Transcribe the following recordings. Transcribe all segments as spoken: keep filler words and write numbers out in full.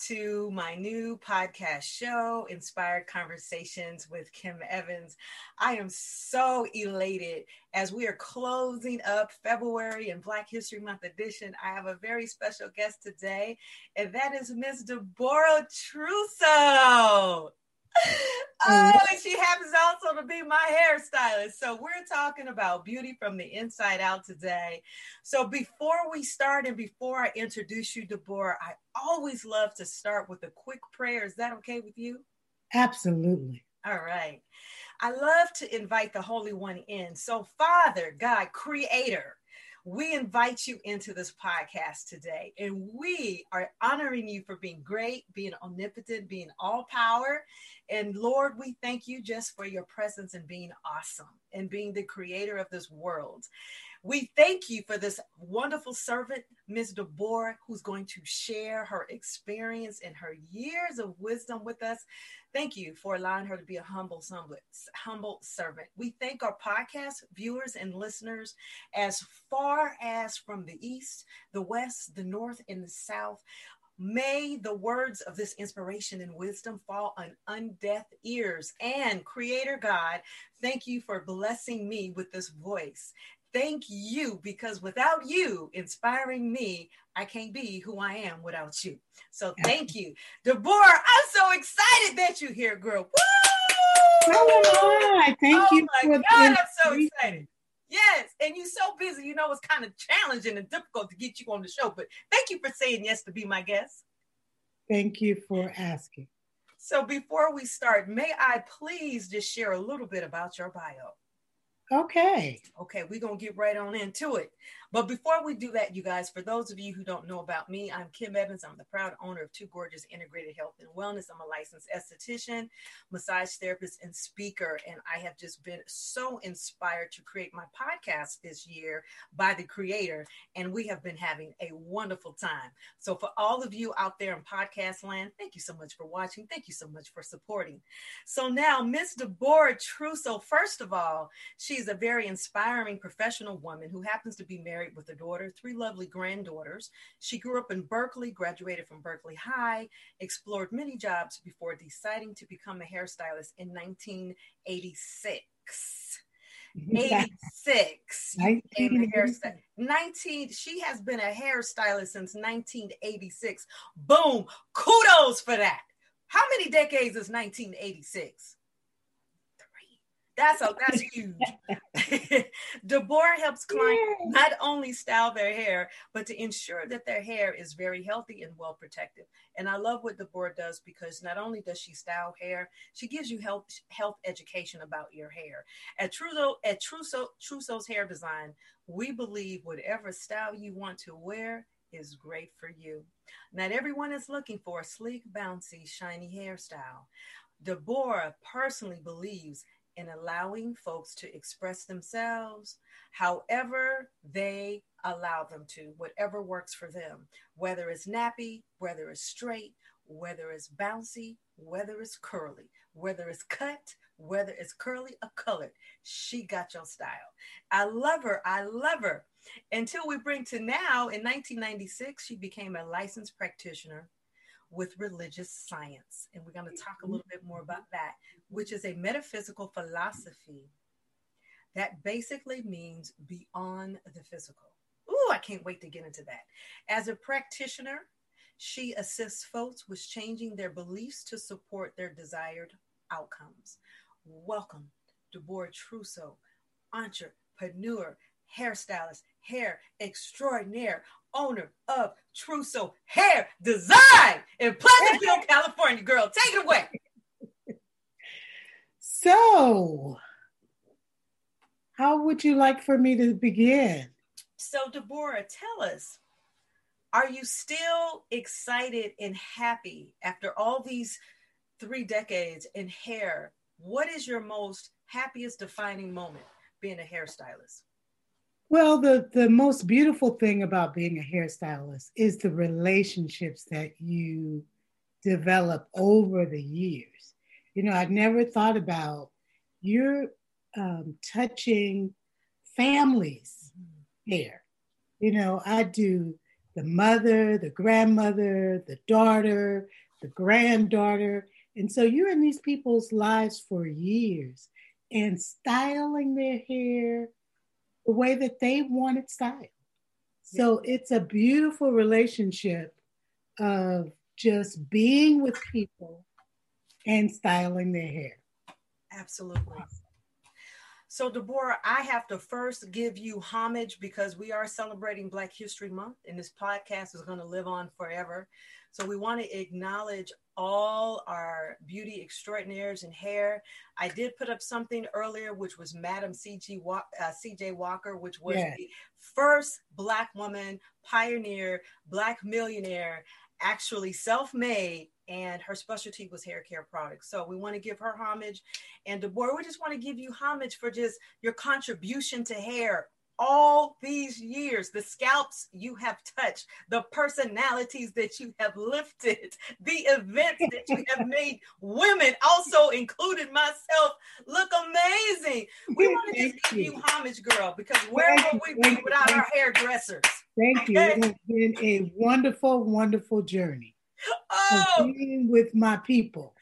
to my new podcast show, Inspired Conversations with Kim Evans. I am so elated as we are closing up February and Black History Month edition. I have a very special guest today, and that is Miss Deborah Trousseau. Oh, and she happens also to be my hairstylist. So we're talking about beauty from the inside out today. So before we start and before I introduce you, Deborah, I always love to start with a quick prayer. Is that okay with you? Absolutely. All right. I love to invite the Holy One in. So Father, God, Creator, we invite you into this podcast today, and we are honoring you for being great, being omnipotent, being all power. And Lord, we thank you just for your presence and being awesome and being the creator of this world. We thank you for this wonderful servant, Miz Deborah, who's going to share her experience and her years of wisdom with us. Thank you for allowing her to be a humble, humble servant. We thank our podcast viewers and listeners as far as from the east, the west, the north, and the south. May the words of this inspiration and wisdom fall on undeaf ears. And Creator God, thank you for blessing me with this voice. Thank you, because without you inspiring me, I can't be who I am without you. So thank you. Deborah, I'm so excited that you're here, girl. Woo! Oh, my. Thank oh, you. Oh, my God, I'm so excited. Yes, and you're so busy. You know, it's kind of challenging and difficult to get you on the show, but thank you for saying yes to be my guest. Thank you for asking. So before we start, may I please just share a little bit about your bio? Okay. Okay, we're going to get right on into it. But before we do that, you guys, for those of you who don't know about me, I'm Kim Evans. I'm the proud owner of Two Gorgeous Integrated Health and Wellness. I'm a licensed esthetician, massage therapist, and speaker. And I have just been so inspired to create my podcast this year by the creator. And we have been having a wonderful time. So for all of you out there in podcast land, thank you so much for watching. Thank you so much for supporting. So now, Miss Deborah Trousseau, first of all, she She's a very inspiring professional woman who happens to be married with a daughter, three lovely granddaughters. She grew up in Berkeley, graduated from Berkeley High, explored many jobs before deciding to become a hairstylist in nineteen eighty-six. eighty-six. nineteen, nineteen, she has been a hairstylist since nineteen eighty-six. Boom. Kudos for that. How many decades is nineteen eighty-six? That's a, that's huge. Deborah helps clients yeah. not only style their hair, but to ensure that their hair is very healthy and well protected. And I love what Deborah does, because not only does she style hair, she gives you health health education about your hair. At Trousseau, at Trousseau, Trousseau's Hair Design, we believe whatever style you want to wear is great for you. Not everyone is looking for a sleek, bouncy, shiny hairstyle. Deborah personally believes in allowing folks to express themselves however they allow them to, whatever works for them, whether it's nappy, whether it's straight, whether it's bouncy, whether it's curly, whether it's cut, whether it's curly or colored. She got your style. I love her. I love her. Until we bring to now, in nineteen ninety-six, she became a licensed practitioner with religious science. And we're going to talk a little bit more about that, which is a metaphysical philosophy that basically means beyond the physical. Ooh, I can't wait to get into that. As a practitioner, she assists folks with changing their beliefs to support their desired outcomes. Welcome, Deborah Trousseau. entrepreneur, hairstylist, hair extraordinaire, owner of Trousseau Hair Design in Pleasantville, California. Girl, take it away. So, how would you like for me to begin? So, Deborah, tell us, are you still excited and happy after all these three decades in hair? What is your most happiest defining moment being a hairstylist? Well, the, the most beautiful thing about being a hairstylist is the relationships that you develop over the years. You know, I'd never thought about you're um, touching families hair. You know, I do the mother, the grandmother, the daughter, the granddaughter. And so you're in these people's lives for years and styling their hair the way that they want it styled. So yeah. It's a beautiful relationship of just being with people and styling their hair. Absolutely. Awesome. So, Deborah, I have to first give you homage because we are celebrating Black History Month and this podcast is going to live on forever. So we want to acknowledge all our beauty extraordinaires in hair. I did put up something earlier, which was Madam C J. Walker, which was yes. the first Black woman, pioneer, Black millionaire, actually self-made, and her specialty was hair care products. So we want to give her homage. And Deborah, we just want to give you homage for just your contribution to hair all these years, the scalps you have touched, the personalities that you have lifted, the events that you have made women, also including myself, look amazing. We want to just give you. you homage, girl, because where would we be without our hairdressers? Thank you. It has been a wonderful, wonderful journey. Oh, being with my people,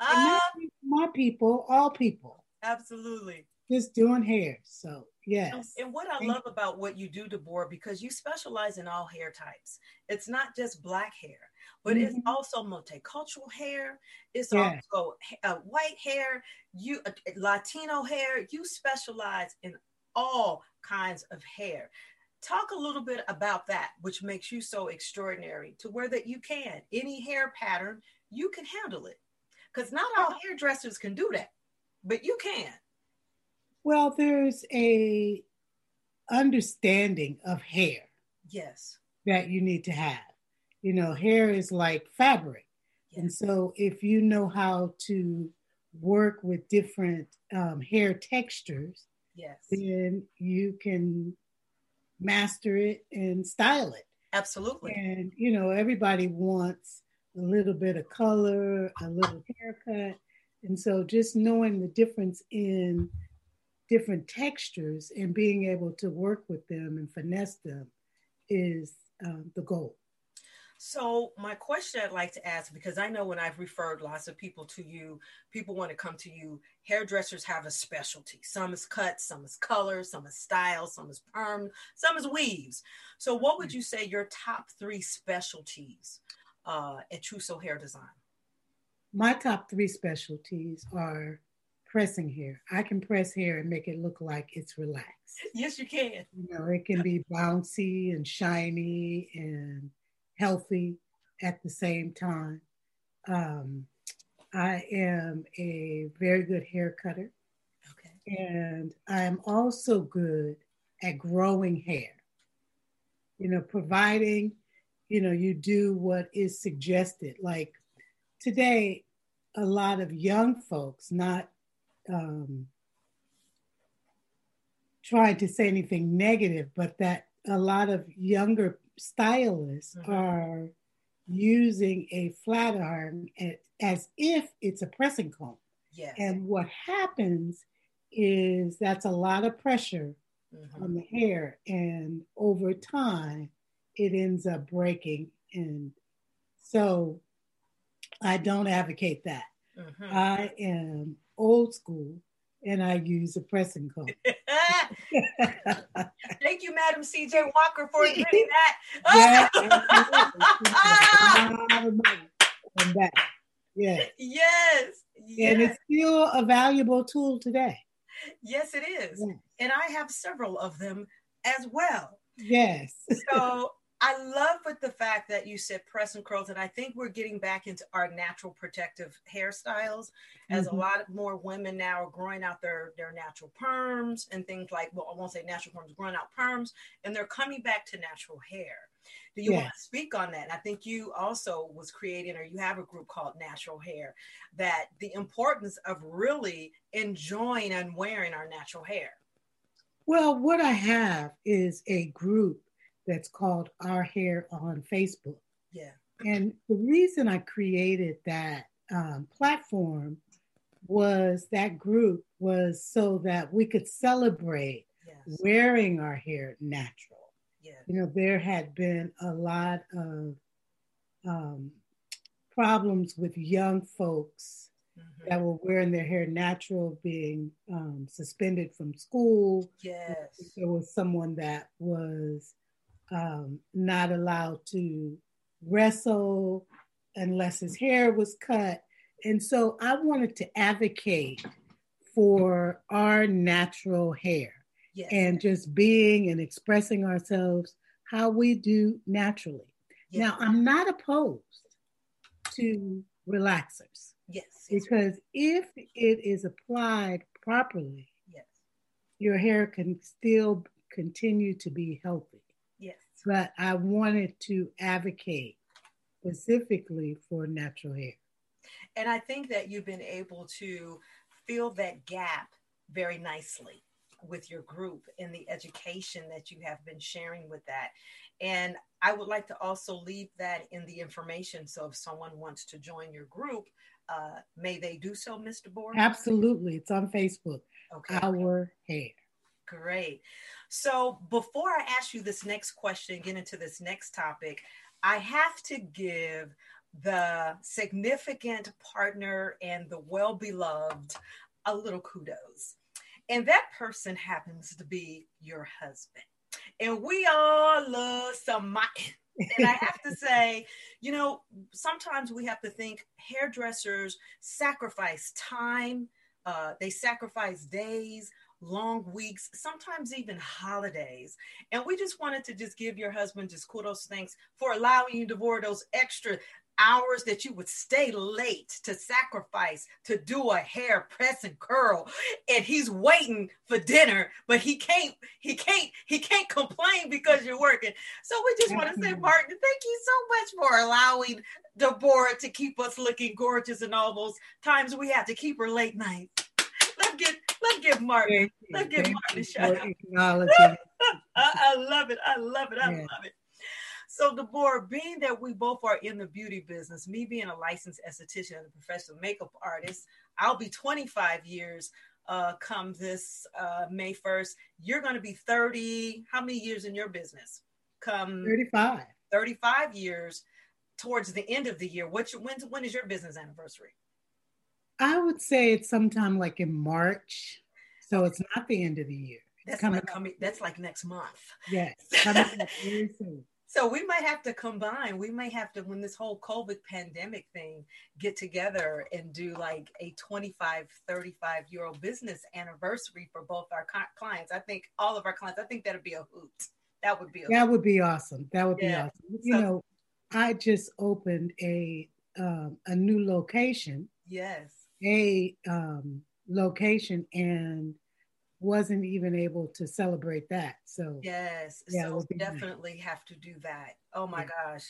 and my people, all people, absolutely, just doing hair. So yes. And, and what I Thank love you. About what you do, Deborah, because you specialize in all hair types. It's not just Black hair, but mm-hmm. it's also multicultural hair. It's yes. also uh, white hair, you uh, Latino hair. You specialize in all kinds of hair. Talk a little bit about that, which makes you so extraordinary, to where that you can, any hair pattern, you can handle it. Because not all hairdressers can do that, but you can. Well, there's a understanding of hair. Yes. That you need to have. You know, hair is like fabric. Yes. And so if you know how to work with different um, hair textures, yes, then you can master it and style it. Absolutely. And, you know, everybody wants a little bit of color, a little haircut. And so just knowing the difference in different textures and being able to work with them and finesse them is um, the goal. So my question I'd like to ask, because I know when I've referred lots of people to you, people want to come to you. Hairdressers have a specialty. Some is cuts, some is color, some is style, some is perm, some is weaves. So what would you say your top three specialties uh, at Trousseau Hair Design? My top three specialties are pressing hair. I can press hair and make it look like it's relaxed. Yes, you can. You know, it can be bouncy and shiny and healthy at the same time. Um, I am a very good hair cutter. Okay. And I'm also good at growing hair. You know, providing, you know, you do what is suggested. Like today, a lot of young folks, not um, trying to say anything negative, but that a lot of younger stylists mm-hmm. are using a flat iron as if it's a pressing comb. Yes. And what happens is that's a lot of pressure mm-hmm. on the hair. And over time, it ends up breaking. And so I don't advocate that. Mm-hmm. I am old school and I use a pressing comb. Thank you, Madam C J. Walker, for admitting that. Yeah, that. Yeah. Yes. And yes. It's still a valuable tool today. Yes, it is. Yes. And I have several of them as well. Yes. So I love with the fact that you said press and curls, and I think we're getting back into our natural protective hairstyles as mm-hmm. a lot more women now are growing out their, their natural perms and things like, well, I won't say natural perms, growing out perms, and they're coming back to natural hair. Do you yes. want to speak on that? And I think you also was creating, or you have a group called Natural Hair, that the importance of really enjoying and wearing our natural hair. Well, what I have is a group that's called Our Hair on Facebook. Yeah. And the reason I created that um, platform was that group was so that we could celebrate yes. wearing our hair natural. Yeah. You know, there had been a lot of um, problems with young folks mm-hmm. that were wearing their hair natural, being um, suspended from school. Yes. There was someone that was um, not allowed to wrestle unless his hair was cut. And so I wanted to advocate for our natural hair. Yes. And just being and expressing ourselves how we do naturally. Yes. Now, I'm not opposed to relaxers. Yes. Because if it is applied properly, yes. your hair can still continue to be healthy. Yes. But I wanted to advocate specifically for natural hair. And I think that you've been able to fill that gap very nicely with your group and the education that you have been sharing with that. And I would like to also leave that in the information. So if someone wants to join your group, uh, may they do so, Miz Deborah? Absolutely. It's on Facebook. Okay. Our Hair. Great. So before I ask you this next question, get into this next topic, I have to give the significant partner and the well-beloved a little kudos. And that person happens to be your husband. And we all love some Martin. And I have to say, you know, sometimes we have to think hairdressers sacrifice time. Uh, they sacrifice days, long weeks, sometimes even holidays. And we just wanted to just give your husband just kudos, thanks for allowing you to board those extra hours that you would stay late to sacrifice to do a hair press and curl, and he's waiting for dinner, but he can't he can't he can't complain because you're working. So we just want to say, Martin, thank you so much for allowing Deborah to keep us looking gorgeous in all those times we had to keep her late night. Let's get let's give Martin let's give Martin a shout out. I, I love it. I love it. I yeah. love it. So Deborah, being that we both are in the beauty business, me being a licensed esthetician and a professional makeup artist, I'll be twenty-five years uh, come this uh, May first. You're going to be thirty. How many years in your business? Come thirty-five. thirty-five years towards the end of the year. What's your, when, when is your business anniversary? I would say it's sometime like in March. So it's not the end of the year. That's coming. Like, coming that's like next month. Yes. Coming up very soon. So we might have to combine. We might have to, when this whole COVID pandemic thing, get together and do like a twenty-five, thirty-five year old business anniversary for both our clients. I think all of our clients, I think that'd be a hoot. That would be a That hoot. would be awesome. That would yeah. be awesome. You so, know, I just opened a, um, a new location. Yes. A um, location and wasn't even able to celebrate that. So yes, yeah, so we'll definitely nice. have to do that. Oh my yeah. gosh.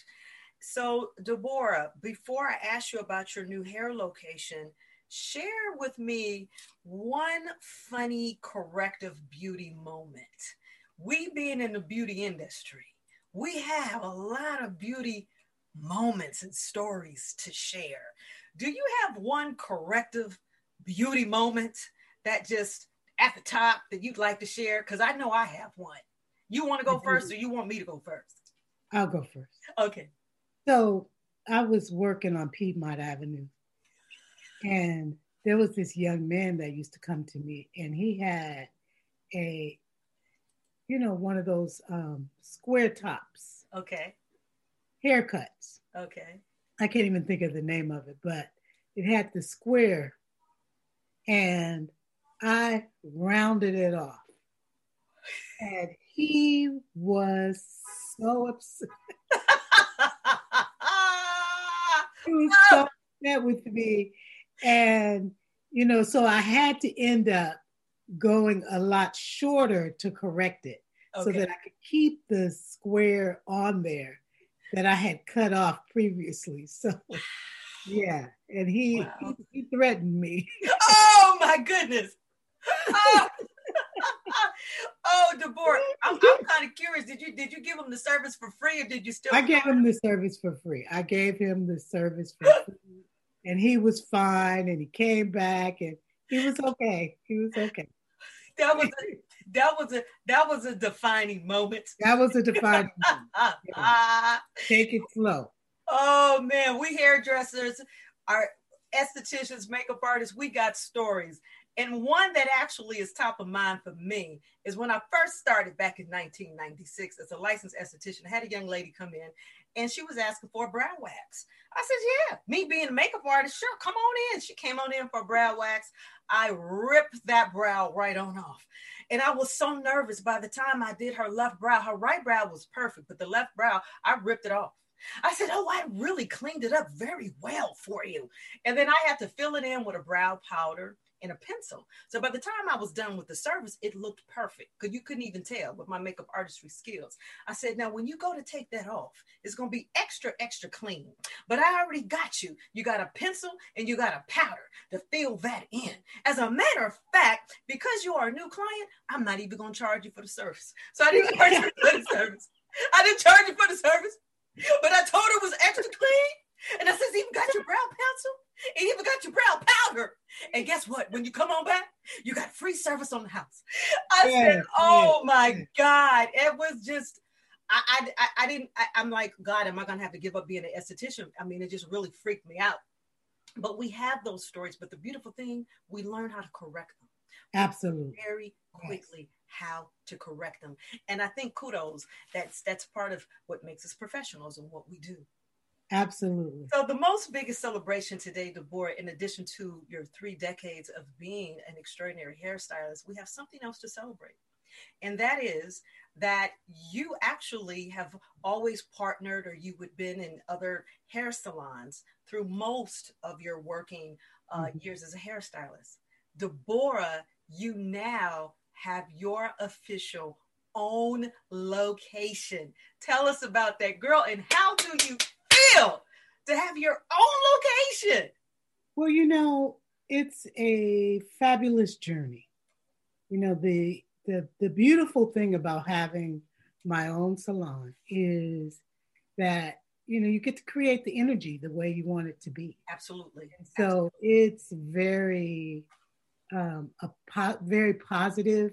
So Deborah, before I ask you about your new hair location, share with me one funny corrective beauty moment. We being in the beauty industry, we have a lot of beauty moments and stories to share. Do you have one corrective beauty moment that just at the top that you'd like to share? Because I know I have one. You want to go first or you want me to go first? I'll go first. Okay. So I was working on Piedmont Avenue and there was this young man that used to come to me and he had a, you know, one of those um, square tops. Okay. Haircuts. Okay. I can't even think of the name of it, but it had the square and I rounded it off. And he was so upset. He was so upset with me. And, you know, so I had to end up going a lot shorter to correct it, okay, so that I could keep the square on there that I had cut off previously. So, yeah. And he, wow. he, he threatened me. Oh, my goodness. Oh. Oh, Deborah, I'm, I'm kind of curious. Did you did you give him the service for free, or did you still? I gave him the service for free. I gave him the service for free, and he was fine. And he came back, and he was okay. He was okay. That was a, that was a that was a defining moment. That was a defining moment. Yeah. Take it slow. Oh man, we hairdressers, our estheticians, makeup artists, we got stories. And one that actually is top of mind for me is when I first started back in nineteen ninety-six as a licensed esthetician. I had a young lady come in and she was asking for a brow wax. I said, yeah, me being a makeup artist, sure, come on in. She came on in for a brow wax. I ripped that brow right on off. And I was so nervous by the time I did her left brow. Her right brow was perfect, but the left brow, I ripped it off. I said, oh, I really cleaned it up very well for you. And then I had to fill it in with a brow powder and a pencil. So by the time I was done with the service, it looked perfect, because you couldn't even tell with my makeup artistry skills. I said, now, when you go to take that off, it's going to be extra, extra clean. But I already got you. You got a pencil and you got a powder to fill that in. As a matter of fact, because you are a new client, I'm not even going to charge you for the service. So I didn't charge you for the service. I didn't charge you for the service, but I told her it was extra clean. And I said, you even got your brow pencil? And you even got your brow powder. And guess what? When you come on back, you got free service on the house. I yeah, said, oh yeah, my yeah. God. It was just, I I, I didn't, I, I'm like, God, am I going to have to give up being an esthetician? I mean, it just really freaked me out. But we have those stories. But the beautiful thing, we learn how to correct them. Absolutely. Very quickly. Yes. How to correct them. And I think kudos, that's that's part of what makes us professionals and what we do. Absolutely. So the most biggest celebration today, Deborah, in addition to your three decades of being an extraordinary hairstylist, we have something else to celebrate. And that is that you actually have always partnered, or you had been in other hair salons through most of your working uh, mm-hmm. years as a hairstylist. Deborah, you now have your official own location. Tell us about that, girl, and how do you to have your own location? Well, you know, it's a fabulous journey. You know, the the the beautiful thing about having my own salon is that, you know, you get to create the energy the way you want it to be. Absolutely. And so Absolutely. It's very, um, a po- very positive.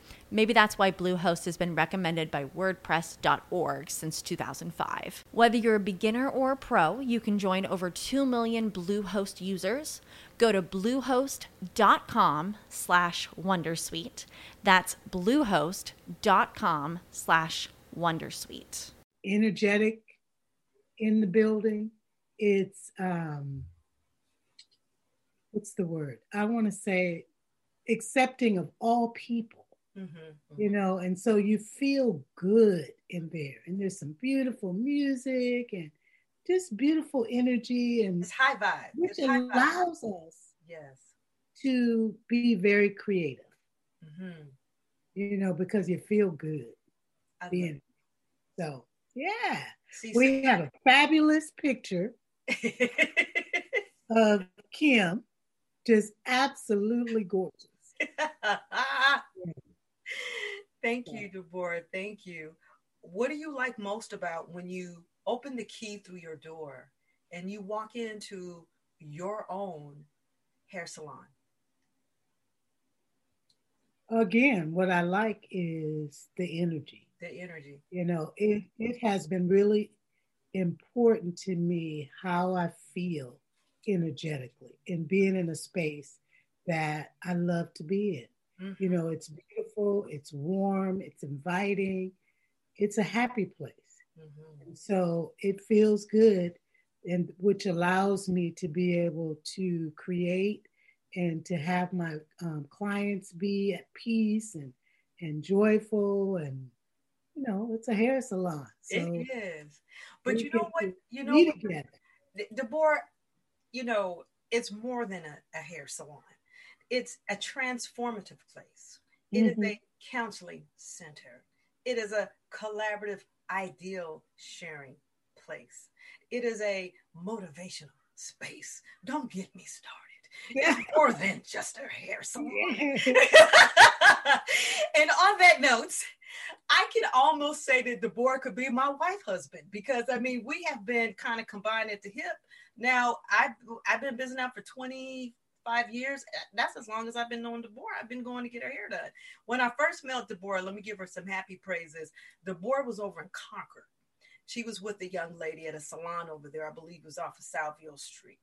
Maybe that's why Bluehost has been recommended by WordPress dot org since two thousand five. Whether you're a beginner or a pro, you can join over two million Bluehost users. Go to bluehost dot com slash wondersuite. That's bluehost dot com slash wondersuite. Energetic in the building. It's um what's the word? I want to say accepting of all people, mm-hmm, mm-hmm. you know, and so you feel good in there. And there's some beautiful music and just beautiful energy. And it's high vibe. Which high allows vibe. us yes. to be very creative, mm-hmm. you know, because you feel good. I being So, yeah. See, we so- have a fabulous picture of Kim, just absolutely gorgeous. Thank you, Deborah. Thank you. What do you like most about when you open the key through your door and you walk into your own hair salon? Again, what I like is the energy. The energy. You know, it, it has been really important to me how I feel energetically and being in a space that I love to be in. Mm-hmm. You know, it's beautiful, it's warm, it's inviting, it's a happy place. Mm-hmm. And so it feels good, and which allows me to be able to create and to have my um, clients be at peace and, and joyful, and you know, it's a hair salon. So it is. But you know what, you know, what, Deborah, you know, it's more than a, a hair salon. It's a transformative place. It mm-hmm. is a counseling center. It is a collaborative ideal sharing place. It is a motivational space. Don't get me started. Yeah. It's more than just a hair salon. Yeah. And on that note, I can almost say that Deborah could be my wife husband, because I mean, we have been kind of combined at the hip. Now I've, I've been busy now for twenty-five years. That's as long as I've been knowing Deborah. I've been going to get her hair done. When I first met Deborah, let me give her some happy praises. Deborah was over in Concord. She was with a young lady at a salon over there. I believe it was off of Southfield Street.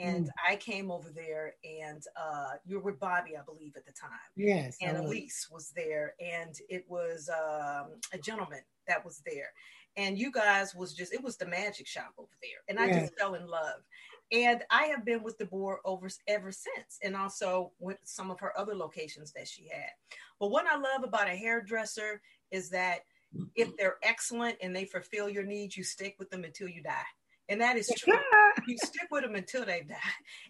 And mm. I came over there, and uh, you were with Bobby, I believe, at the time. Yes. And was. Elise was there, and it was um, a gentleman that was there. And you guys was just, it was the magic shop over there. And I yeah. just fell in love. And I have been with Deborah over ever since, and also with some of her other locations that she had. But what I love about a hairdresser is that mm-hmm. if they're excellent and they fulfill your needs, you stick with them until you die. And that is true. You stick with them until they die.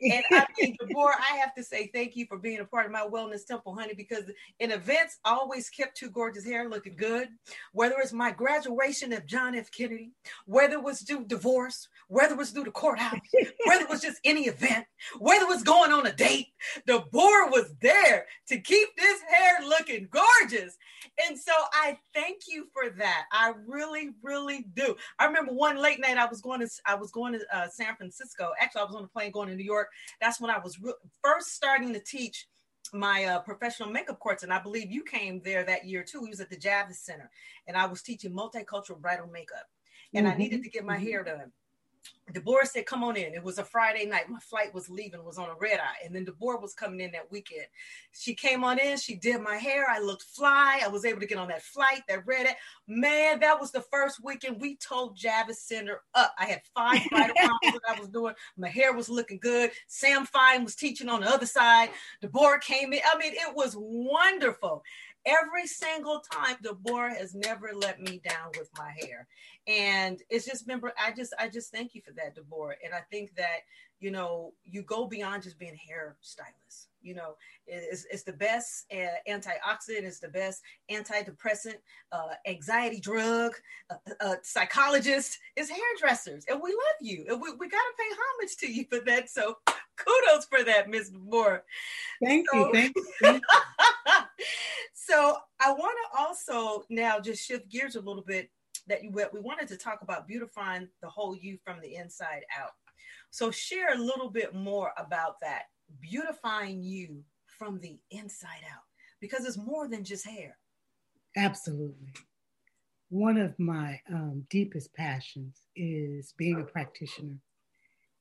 And I mean, Deborah, I have to say thank you for being a part of my wellness temple, honey, because in events, I always kept Two Gorgeous Hair looking good. Whether it's my graduation of John F. Kennedy, whether it was due divorce, whether it was due to courthouse, whether it was just any event, whether it was going on a date, Deborah was there to keep this hair looking gorgeous. And so I thank you for that. I really, really do. I remember one late night I was going to I was going to uh, San Francisco. Actually, I was on a plane going to New York. That's when I was re- first starting to teach my uh, professional makeup course. And I believe you came there that year too. He was at the Javits Center, and I was teaching multicultural bridal makeup, and mm-hmm. I needed to get my mm-hmm. hair done. Deborah said, come on in. It was a Friday night. My flight was leaving, was on a red eye. And then Deborah was coming in that weekend. She came on in. She did my hair. I looked fly. I was able to get on that flight, that red eye. Man, that was the first weekend we told Javits Center up. I had five bridal conferences I was doing. My hair was looking good. Sam Fine was teaching on the other side. Deborah came in. I mean, it was wonderful. Every single time, Deborah has never let me down with my hair. And it's just, remember, I just, I just thank you for that, Deborah. And I think that, you know, you go beyond just being a hairstylist. You know, it's, it's the best uh, antioxidant, it's the best antidepressant, uh, anxiety drug, uh, uh, psychologist, it's hairdressers. And we love you. And we, we got to pay homage to you for that. So kudos for that, Miz Deborah. Thank so, you. Thank you. Thank you. So I want to also now just shift gears a little bit, that you we wanted to talk about beautifying the whole you from the inside out. So share a little bit more about that, beautifying you from the inside out, because it's more than just hair. Absolutely. One of my um, deepest passions is being a practitioner,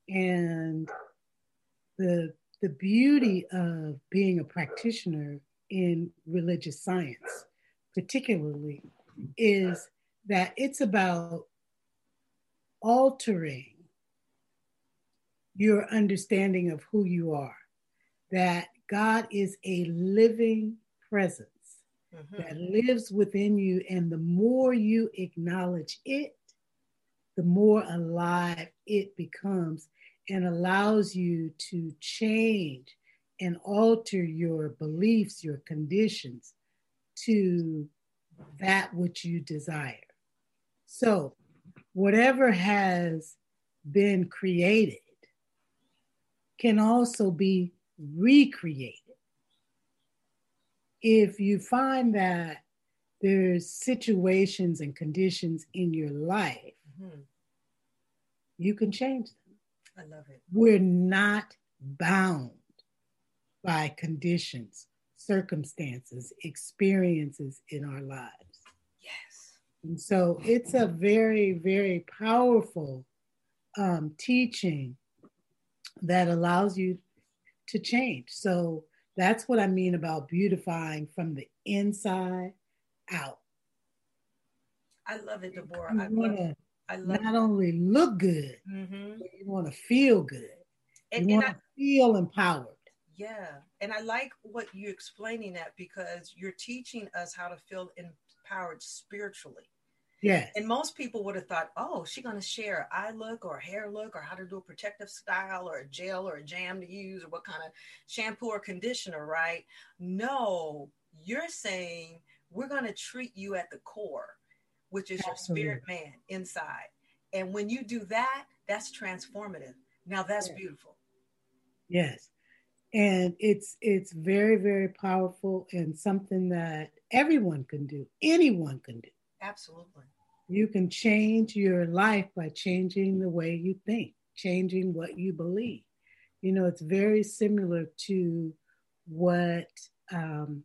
and the the beauty of being a practitioner in religious science, particularly, is that it's about altering your understanding of who you are that God is a living presence mm-hmm. that lives within you. And the more you acknowledge it, the more alive it becomes and allows you to change and alter your beliefs, your conditions to that which you desire. So whatever has been created can also be recreated. If you find that there's situations and conditions in your life, mm-hmm. you can change them. I love it. We're not bound by conditions, circumstances, experiences in our lives. Yes. And so it's a very, very powerful um, teaching that allows you to change. So that's what I mean about beautifying from the inside out. I love it, Deborah. I love it. I love not it. Only look good, mm-hmm. but you want to feel good. And, you want to feel empowered. Yeah. And I like what you're explaining that, because you're teaching us how to feel empowered spiritually. Yes. And most people would have thought, oh, she's going to share eye look or hair look or how to do a protective style or a gel or a jam to use or what kind of shampoo or conditioner, right? No, you're saying we're going to treat you at the core, which is Absolutely. Your spirit man inside. And when you do that, that's transformative. Now that's yes. beautiful. Yes. And it's it's very, very powerful and something that everyone can do. Anyone can do. Absolutely. You can change your life by changing the way you think, changing what you believe. You know, it's very similar to what um,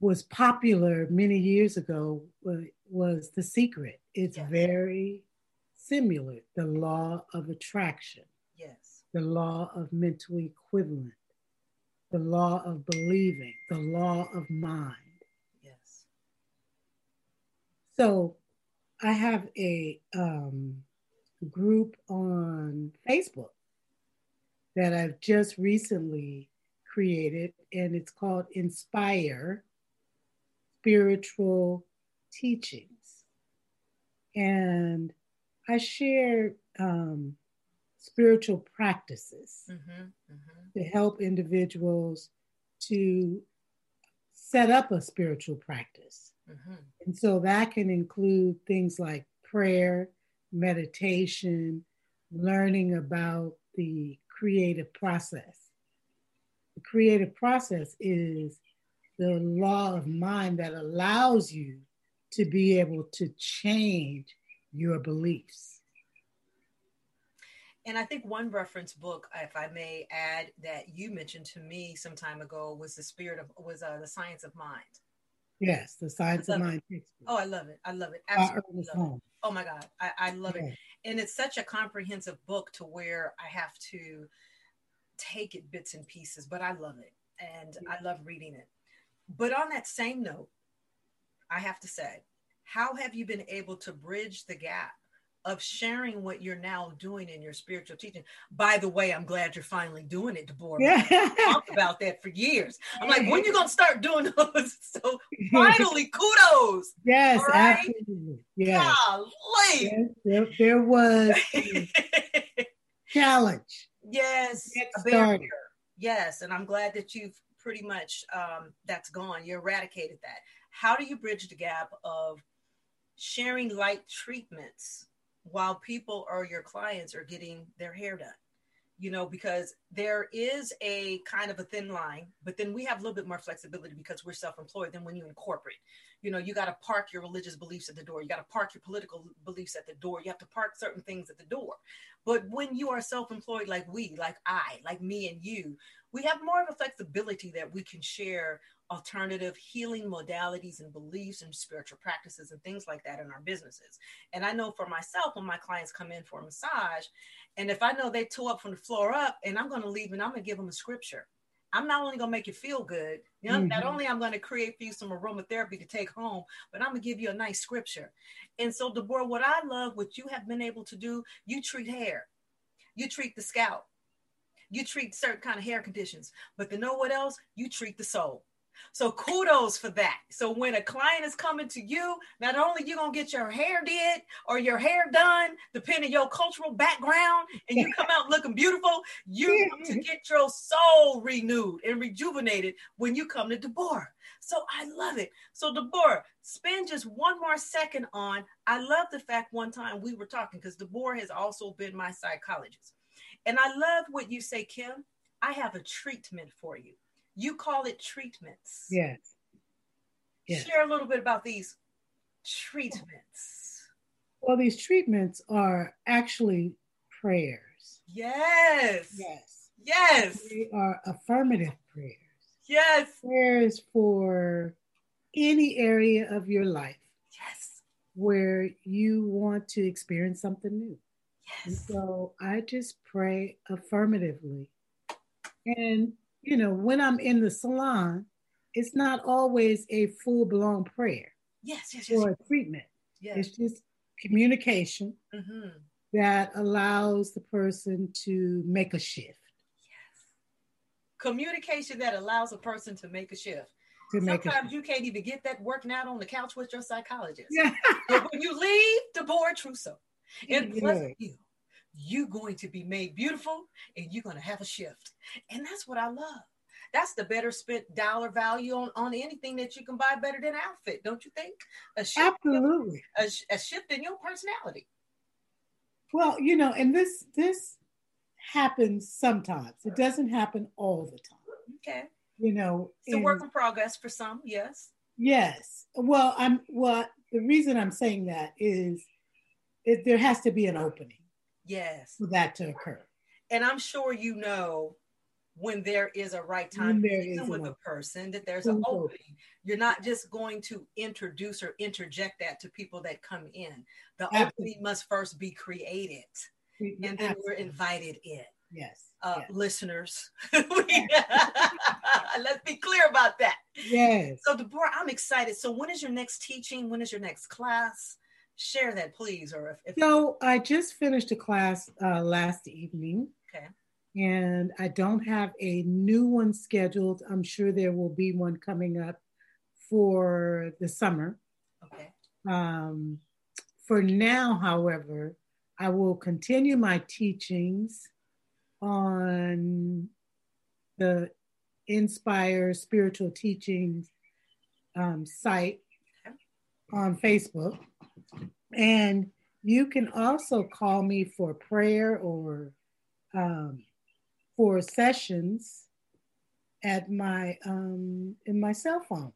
was popular many years ago was The Secret. It's yes. very similar. The law of attraction. Yes. The law of mental equivalent. The law of believing. The law of mind. So I have a um, group on Facebook that I've just recently created, and it's called Inspire Spiritual Teachings. And I share um, spiritual practices mm-hmm, mm-hmm. to help individuals to set up a spiritual practice. Mm-hmm. And so that can include things like prayer, meditation, learning about the creative process. The creative process is the law of mind that allows you to be able to change your beliefs. And I think one reference book, if I may add, that you mentioned to me some time ago was the spirit of was uh, The Science of Mind. Yes, The Science of Mind. Oh, I love it. I love it. Absolutely love it. Oh my God. I, I love yeah. it. And it's such a comprehensive book to where I have to take it bits and pieces, but I love it. And yeah. I love reading it. But on that same note, I have to say, how have you been able to bridge the gap of sharing what you're now doing in your spiritual teaching? By the way, I'm glad you're finally doing it, Deborah. Yeah. I've talked about that for years. I'm like, when are you going to start doing those? So finally, kudos. Yes, all right? Absolutely. Yes. Golly. Yes, there, there was a challenge. Yes, a barrier. Yes, and I'm glad that you've pretty much, um, that's gone. You eradicated that. How do you bridge the gap of sharing light treatments while people or your clients are getting their hair done, you know, because there is a kind of a thin line, but then we have a little bit more flexibility because we're self-employed than when you incorporate, you know, you got to park your religious beliefs at the door. You got to park your political beliefs at the door. You have to park certain things at the door. But when you are self-employed, like we, like I, like me and you, we have more of a flexibility that we can share alternative healing modalities and beliefs and spiritual practices and things like that in our businesses. And I know for myself, when my clients come in for a massage, and if I know they tore up from the floor up and I'm going to leave and I'm going to give them a scripture, I'm not only going to make you feel good, you know, mm-hmm. not only I'm going to create for you some aromatherapy to take home, but I'm going to give you a nice scripture. And so, Deborah, what I love, what you have been able to do, you treat hair, you treat the scalp, you treat certain kind of hair conditions, but you know what else? You treat the soul. So kudos for that. So when a client is coming to you, not only you're going to get your hair did or your hair done, depending on your cultural background, and you come out looking beautiful, you come to get your soul renewed and rejuvenated when you come to Deborah. So I love it. So Deborah, spend just one more second on, I love the fact one time we were talking, because Deborah has also been my psychologist. And I love what you say, Kim, I have a treatment for you. You call it treatments. Yes. yes. Share a little bit about these treatments. Well, these treatments are actually prayers. Yes. Yes. Yes. They are affirmative prayers. Yes. Prayers for any area of your life. Yes. Where you want to experience something new. Yes. And so I just pray affirmatively. And you know, when I'm in the salon, it's not always a full-blown prayer. Yes, yes, yes. Or a treatment. Yes. It's just communication mm-hmm. that allows the person to make a shift. Yes. Communication that allows a person to make a shift. To Sometimes make a shift. You can't even get that working out on the couch with your psychologist. Yeah. But when you leave Deborah Trousseau, and yeah. bless you. You're going to be made beautiful and you're going to have a shift. And that's what I love. That's the better spent dollar value on, on anything that you can buy better than outfit, don't you think? A shift Absolutely. In, a, a shift in your personality. Well, you know, and this this happens sometimes. It doesn't happen all the time. Okay. You know. It's and, a work in progress for some, yes. Yes. Well, I'm well, the reason I'm saying that is it, there has to be an opening. Yes. For that to occur. And I'm sure you know when there is a right time to deal with a person, that there's an opening. You're not just going to introduce or interject that to people that come in. The Absolutely. Opening must first be created. And then Absolutely. We're invited in. Yes. Uh, yes. Listeners. Let's be clear about that. Yes. So Deborah, I'm excited. So when is your next teaching? When is your next class? Share that, please. Or if, if so, I just finished a class uh, last evening. Okay. And I don't have a new one scheduled. I'm sure there will be one coming up for the summer. Okay. Um, for now, however, I will continue my teachings on the Inspire Spiritual Teachings um, site okay. on Facebook. And you can also call me for prayer or um, for sessions at my um, in my cell phone.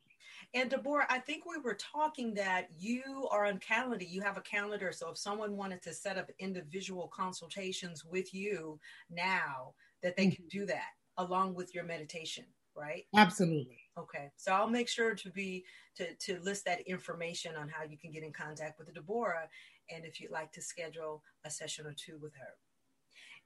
And Deborah, I think we were talking that you are on Calendly. You have a calendar. So if someone wanted to set up individual consultations with you now, that they mm-hmm. can do that along with your meditation, right? Absolutely. Okay, so I'll make sure to be to, to list that information on how you can get in contact with Deborah, and if you'd like to schedule a session or two with her.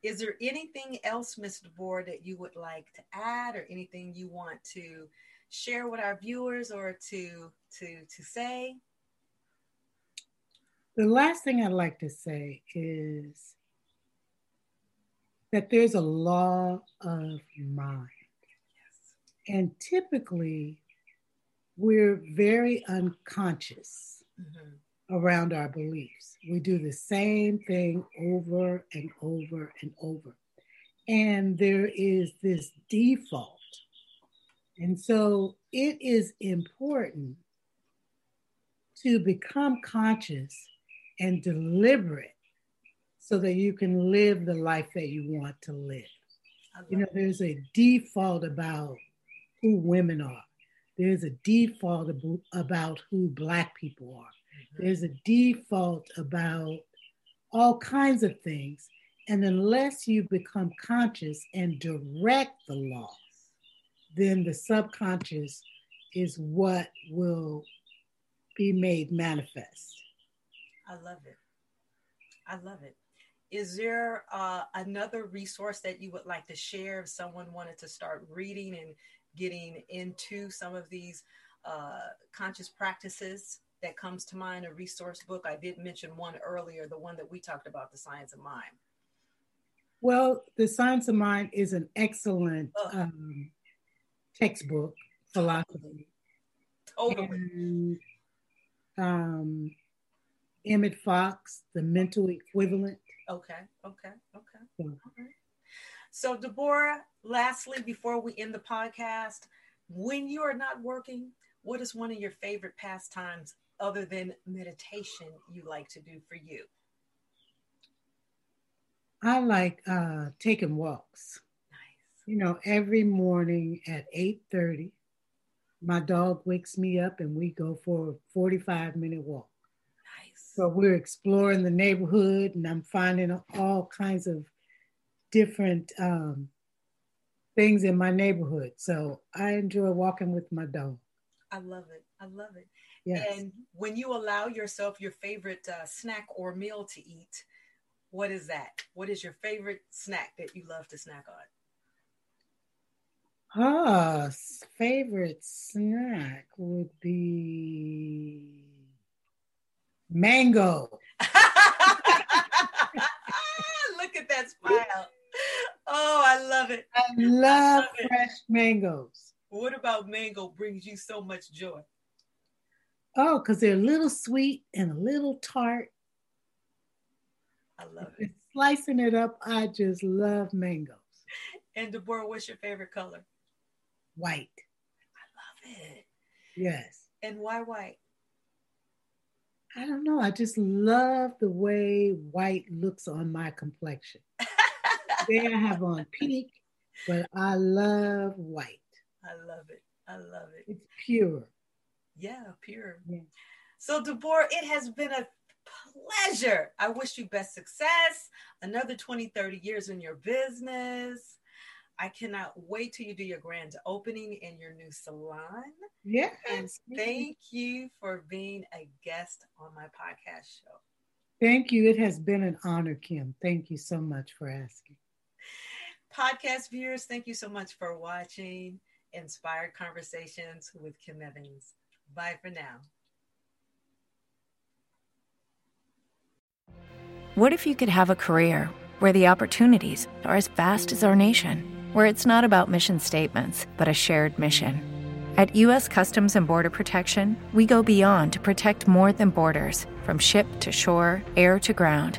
Is there anything else, Miz Deborah, that you would like to add, or anything you want to share with our viewers, or to to to say? The last thing I'd like to say is that there's a law of mind. And typically, we're very unconscious mm-hmm. around our beliefs. We do the same thing over and over and over. And there is this default. And so it is important to become conscious and deliberate so that you can live the life that you want to live. You know, there's a default about who women are. There's a default ab- about who Black people are. Mm-hmm. There's a default about all kinds of things. And unless you become conscious and direct the laws, then the subconscious is what will be made manifest. I love it. I love it. Is there uh, another resource that you would like to share if someone wanted to start reading and getting into some of these uh, conscious practices that comes to mind, a resource book? I did mention one earlier, the one that we talked about, The Science of Mind. Well, The Science of Mind is an excellent um, textbook, philosophy. Totally. And, um, Emmett Fox, The Mental Equivalent. Okay, okay, okay. Yeah. Okay. So, Deborah, lastly, before we end the podcast, when you are not working, what is one of your favorite pastimes other than meditation you like to do for you? I like uh, taking walks. Nice. You know, every morning at eight thirty, my dog wakes me up and we go for a forty-five minute walk. Nice. So we're exploring the neighborhood and I'm finding all kinds of different um, things in my neighborhood. So I enjoy walking with my dog. I love it. I love it. Yes. And when you allow yourself your favorite uh, snack or meal to eat, what is that? What is your favorite snack that you love to snack on? Ah, favorite snack would be mango. Look at that smile. Oh, I love it. I love, I love fresh it. mangoes. What about mango brings you so much joy? Oh, because they're a little sweet and a little tart. I love it. It's slicing it up, I just love mangoes. And Deborah, what's your favorite color? White. I love it. Yes. And why white? I don't know. I just love the way white looks on my complexion. They have on pink, but I love white. I love it. I love it. It's pure. Yeah, pure. Yeah. So, Deborah, it has been a pleasure. I wish you best success. Another twenty, thirty years in your business. I cannot wait till you do your grand opening in your new salon. Yeah. And thank you for being a guest on my podcast show. Thank you. It has been an honor, Kim. Thank you so much for asking. Podcast viewers, thank you so much for watching Inspired Conversations with Kim Evans. Bye for now. What if you could have a career where the opportunities are as vast as our nation? Where it's not about mission statements, but a shared mission. At U S Customs and Border Protection, we go beyond to protect more than borders. From ship to shore, air to ground,